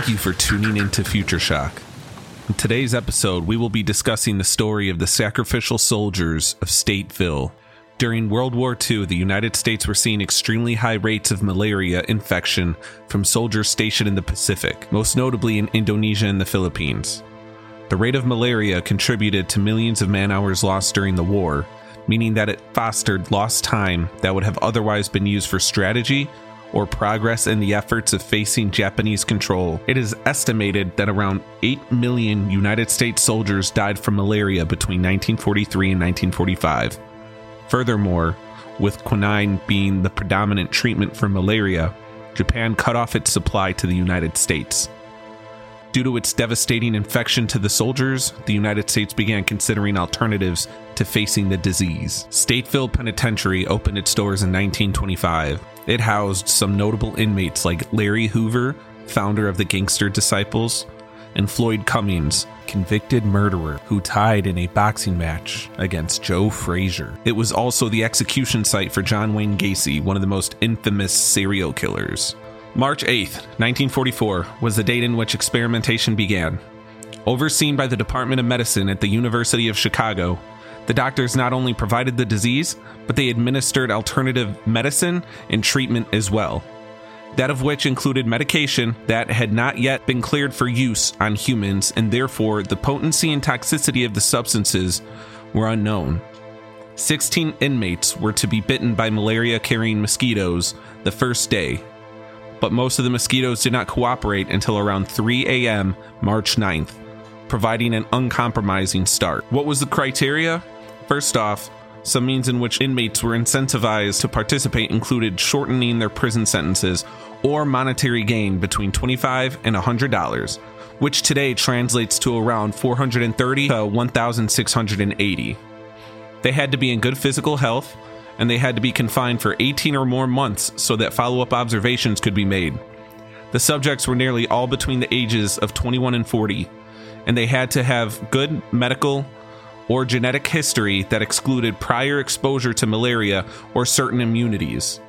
Thank you for tuning into Future Shock. In today's episode, we will be discussing the story of the sacrificial soldiers of Stateville. During World War II, the United States were seeing extremely high rates of malaria infection from soldiers stationed in the Pacific, most notably in Indonesia and the Philippines. The rate of malaria contributed to millions of man-hours lost during the war, meaning that it fostered lost time that would have otherwise been used for strategy or progress in the efforts of facing Japanese control. It is estimated that around 8 million United States soldiers died from malaria between 1943 and 1945. Furthermore, with quinine being the predominant treatment for malaria, Japan cut off its supply to the United States. Due to its devastating infection to the soldiers, the United States began considering alternatives to facing the disease. Stateville Penitentiary opened its doors in 1925. It housed some notable inmates like Larry Hoover, founder of the Gangster Disciples, and Floyd Cummings, convicted murderer who died in a boxing match against Joe Frazier. It was also the execution site for John Wayne Gacy, one of the most infamous serial killers. March 8, 1944 was the date in which experimentation began. Overseen by the Department of Medicine at the University of Chicago, the doctors not only provided the disease, but they administered alternative medicine and treatment as well. That of which included medication that had not yet been cleared for use on humans, and therefore the potency and toxicity of the substances were unknown. 16 inmates were to be bitten by malaria-carrying mosquitoes the first day, but most of the mosquitoes did not cooperate until around 3 a.m. March 9th, providing an uncompromising start. What was the criteria? First off, some means in which inmates were incentivized to participate included shortening their prison sentences or monetary gain between $25 and $100, which today translates to around $430 to $1,680. They had to be in good physical health, and they had to be confined for 18 or more months so that follow-up observations could be made. The subjects were nearly all between the ages of 21 and 40, and they had to have good medical or genetic history that excluded prior exposure to malaria or certain immunities.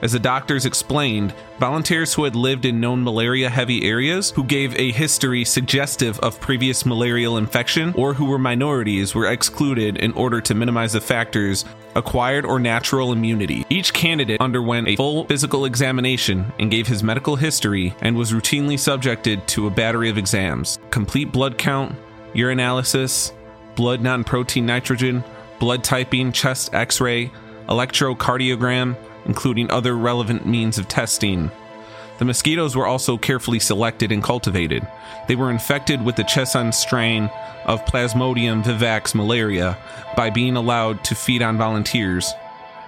As the doctors explained, volunteers who had lived in known malaria-heavy areas, who gave a history suggestive of previous malarial infection, or who were minorities were excluded in order to minimize the factors acquired or natural immunity. Each candidate underwent a full physical examination and gave his medical history and was routinely subjected to a battery of exams: complete blood count, urinalysis, blood non-protein nitrogen, blood typing, chest x-ray, electrocardiogram, including other relevant means of testing. The mosquitoes were also carefully selected and cultivated. They were infected with the Chesson strain of Plasmodium vivax malaria by being allowed to feed on volunteers,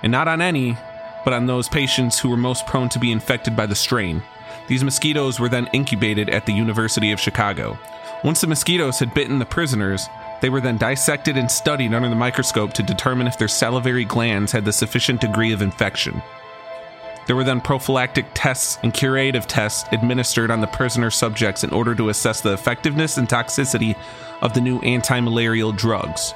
and not on any, but on those patients who were most prone to be infected by the strain. These mosquitoes were then incubated at the University of Chicago. Once the mosquitoes had bitten the prisoners, they were then dissected and studied under the microscope to determine if their salivary glands had the sufficient degree of infection. There were then prophylactic tests and curative tests administered on the prisoner subjects in order to assess the effectiveness and toxicity of the new anti-malarial drugs.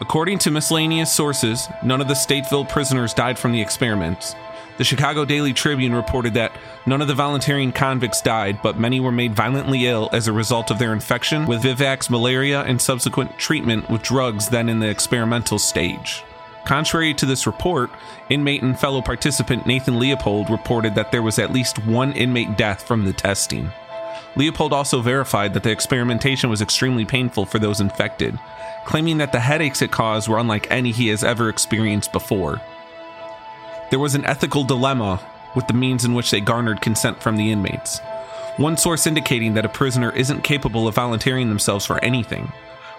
According to miscellaneous sources, none of the Stateville prisoners died from the experiments. The Chicago Daily Tribune reported that none of the volunteering convicts died, but many were made violently ill as a result of their infection with Vivax malaria and subsequent treatment with drugs then in the experimental stage. Contrary to this report, inmate and fellow participant Nathan Leopold reported that there was at least one inmate death from the testing. Leopold also verified that the experimentation was extremely painful for those infected, claiming that the headaches it caused were unlike any he has ever experienced before. There was an ethical dilemma with the means in which they garnered consent from the inmates. One source indicating that a prisoner isn't capable of volunteering themselves for anything.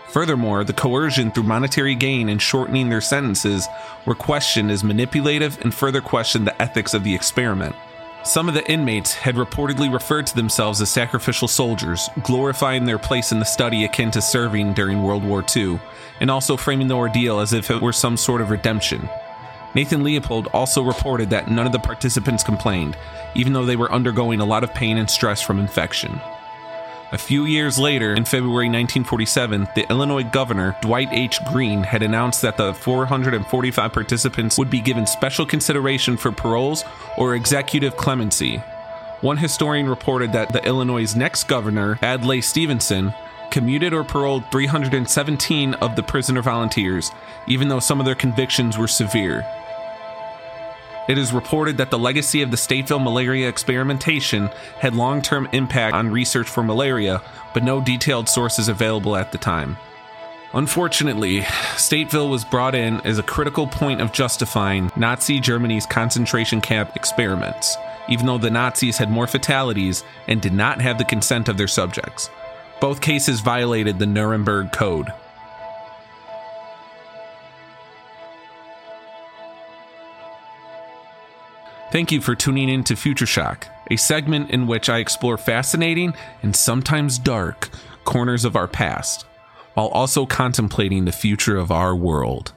Furthermore, the coercion through monetary gain and shortening their sentences were questioned as manipulative and further questioned the ethics of the experiment. Some of the inmates had reportedly referred to themselves as sacrificial soldiers, glorifying their place in the study akin to serving during World War II, and also framing the ordeal as if it were some sort of redemption. Nathan Leopold also reported that none of the participants complained, even though they were undergoing a lot of pain and stress from infection. A few years later, in February 1947, the Illinois governor, Dwight H. Green, had announced that the 445 participants would be given special consideration for paroles or executive clemency. One historian reported that the Illinois' next governor, Adlai Stevenson, commuted or paroled 317 of the prisoner volunteers, even though some of their convictions were severe. It is reported that the legacy of the Stateville malaria experimentation had long-term impact on research for malaria, but no detailed sources available at the time. Unfortunately, Stateville was brought in as a critical point of justifying Nazi Germany's concentration camp experiments, even though the Nazis had more fatalities and did not have the consent of their subjects. Both cases violated the Nuremberg Code. Thank you for tuning in to Future Shock, a segment in which I explore fascinating and sometimes dark corners of our past, while also contemplating the future of our world.